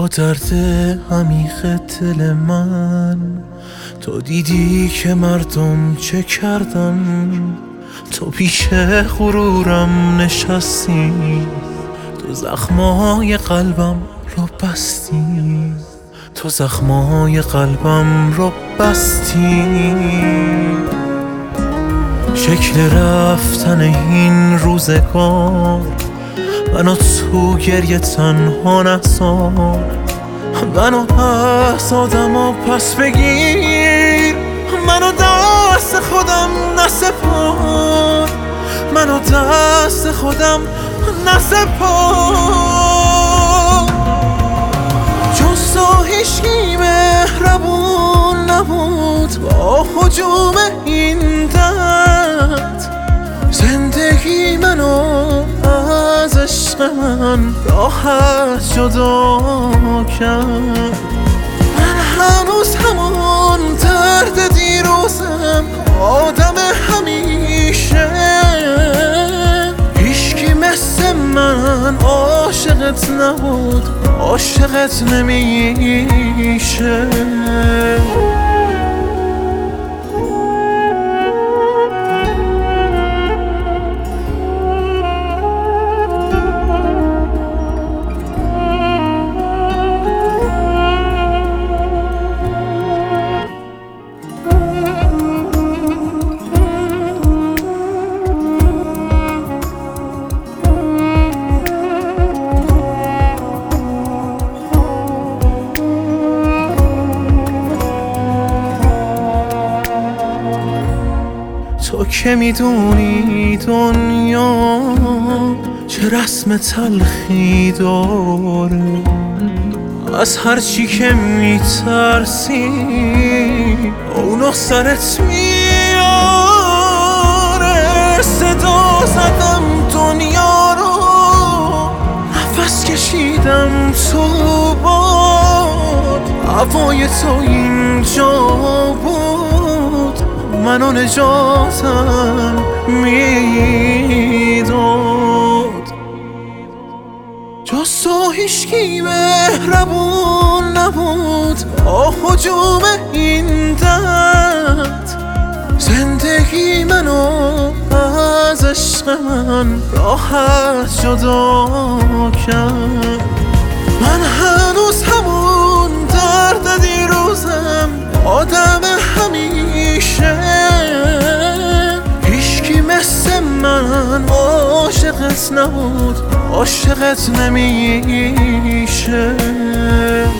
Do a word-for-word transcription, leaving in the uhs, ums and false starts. با درد عمیق دل من تو دیدی که مردم چه کردن، تو پیش غرورم نشستی، تو زخمای قلبم رو بستی، تو زخمای قلبم رو بستی. شکل رفتن این روزگار منو تو گریه تنها نسان، منو پس آدم و پس بگیر، منو دست خودم نسپار، منو دست خودم نسپار. جز تو هیچکی مهربون نبود با هجوم این درد، زندگی منو از عشق من راحت جدا کرد. من هنوز همون درد دیروزم، آدم همیشه، هیچکی مثل من عاشقت نبود، عاشقت نمیشه. تو که میدونی دنیا چه رسم تلخی داره، از هرچی که میترسی اونو سرت میاره. صدا زدم دنیا رو، نفس کشیدم تو باد، هوای تو اینجا بود، منو نجاتم میداد. جز تو هیچکی مهربون نبود با هجوم این درد، زندگی منو از عشق من راحت جدا کرد. من هنوز همون درد دیروزم، آدم عاشقت نبود، عاشقت نمیشه.